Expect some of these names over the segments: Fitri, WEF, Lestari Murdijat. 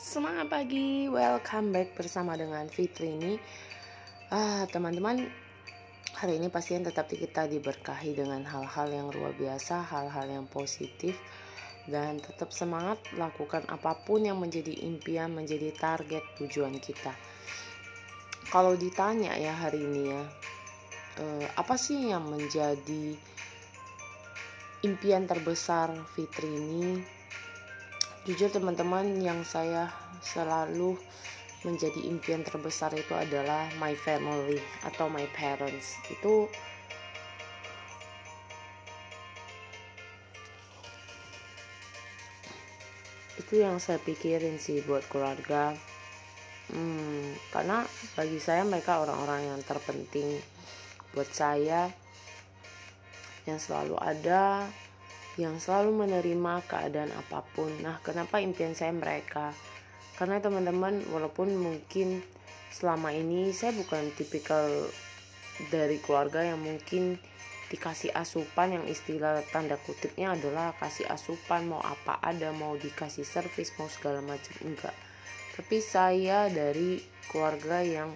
Semangat pagi, welcome back bersama dengan Fitri ini. Teman-teman, hari ini pasien tetap kita diberkahi dengan hal-hal yang luar biasa, hal-hal yang positif. Dan tetap semangat, lakukan apapun yang menjadi impian, menjadi target tujuan kita. Kalau ditanya ya hari ini ya, apa sih yang menjadi impian terbesar Fitri ini? Jujur teman-teman, yang saya selalu menjadi impian terbesar itu adalah my family atau my parents. Itu yang saya pikirin sih buat keluarga. Karena bagi saya mereka orang-orang yang terpenting buat saya, yang selalu ada, yang selalu menerima keadaan apapun. Nah, kenapa impian saya mereka? Karena teman-teman, walaupun mungkin selama ini saya bukan tipikal dari keluarga yang mungkin dikasih asupan, yang istilah tanda kutipnya adalah kasih asupan, mau apa ada, mau dikasih servis, mau segala macam, enggak. Tapi saya dari keluarga yang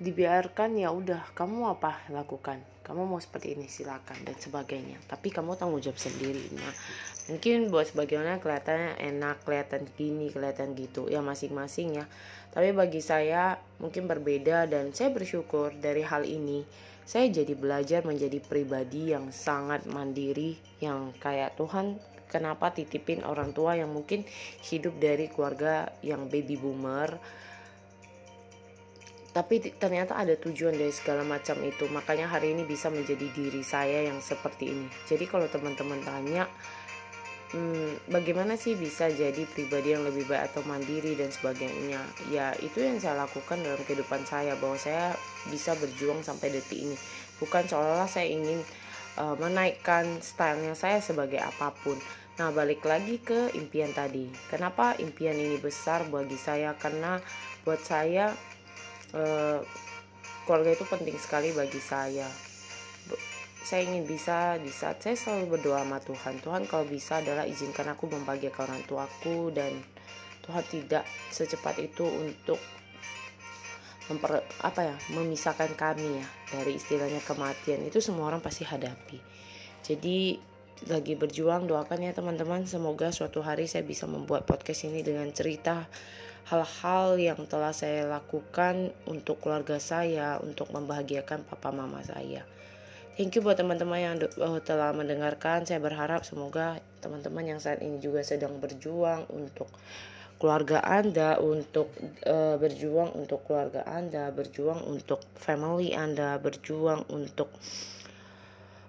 dibiarkan, ya udah, kamu apa lakukan, kamu mau seperti ini silakan dan sebagainya, tapi kamu tanggung jawab sendiri. Nah, mungkin buat sebagian orang kelihatannya enak, kelihatan gini, kelihatan gitu, ya masing-masing ya. Tapi bagi saya mungkin berbeda, dan saya bersyukur dari hal ini saya jadi belajar menjadi pribadi yang sangat mandiri, yang kayak Tuhan kenapa titipin orang tua yang mungkin hidup dari keluarga yang baby boomer. Tapi ternyata ada tujuan dari segala macam itu. Makanya hari ini bisa menjadi diri saya yang seperti ini. Jadi kalau teman-teman tanya, bagaimana sih bisa jadi pribadi yang lebih baik atau mandiri dan sebagainya, ya itu yang saya lakukan dalam kehidupan saya, bahwa saya bisa berjuang sampai detik ini. Bukan seolah-olah saya ingin menaikkan stylenya saya sebagai apapun. Nah, balik lagi ke impian tadi. Kenapa impian ini besar bagi saya? Karena buat saya keluarga itu penting sekali bagi saya. Saya ingin bisa, di saat saya selalu berdoa sama Tuhan kalau bisa adalah izinkan aku membahagiakan orang tuaku, dan Tuhan tidak secepat itu untuk memisahkan kami ya dari istilahnya kematian. Itu semua orang pasti hadapi. Jadi lagi berjuang, doakan ya teman-teman, semoga suatu hari saya bisa membuat podcast ini dengan cerita hal-hal yang telah saya lakukan untuk keluarga saya, untuk membahagiakan papa mama saya. Thank you buat teman-teman yang telah mendengarkan. Saya berharap semoga teman-teman yang saat ini juga sedang berjuang untuk keluarga Anda, berjuang untuk keluarga Anda, berjuang untuk family Anda, berjuang untuk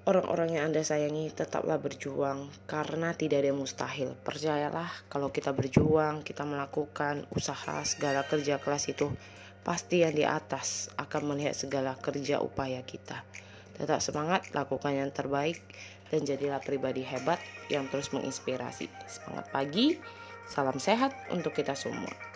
orang-orang yang Anda sayangi, tetaplah berjuang, karena tidak ada yang mustahil. Percayalah, kalau kita berjuang, kita melakukan usaha, segala kerja keras itu, pasti yang di atas akan melihat segala kerja upaya kita. Tetap semangat, lakukan yang terbaik, dan jadilah pribadi hebat yang terus menginspirasi. Semangat pagi, salam sehat untuk kita semua.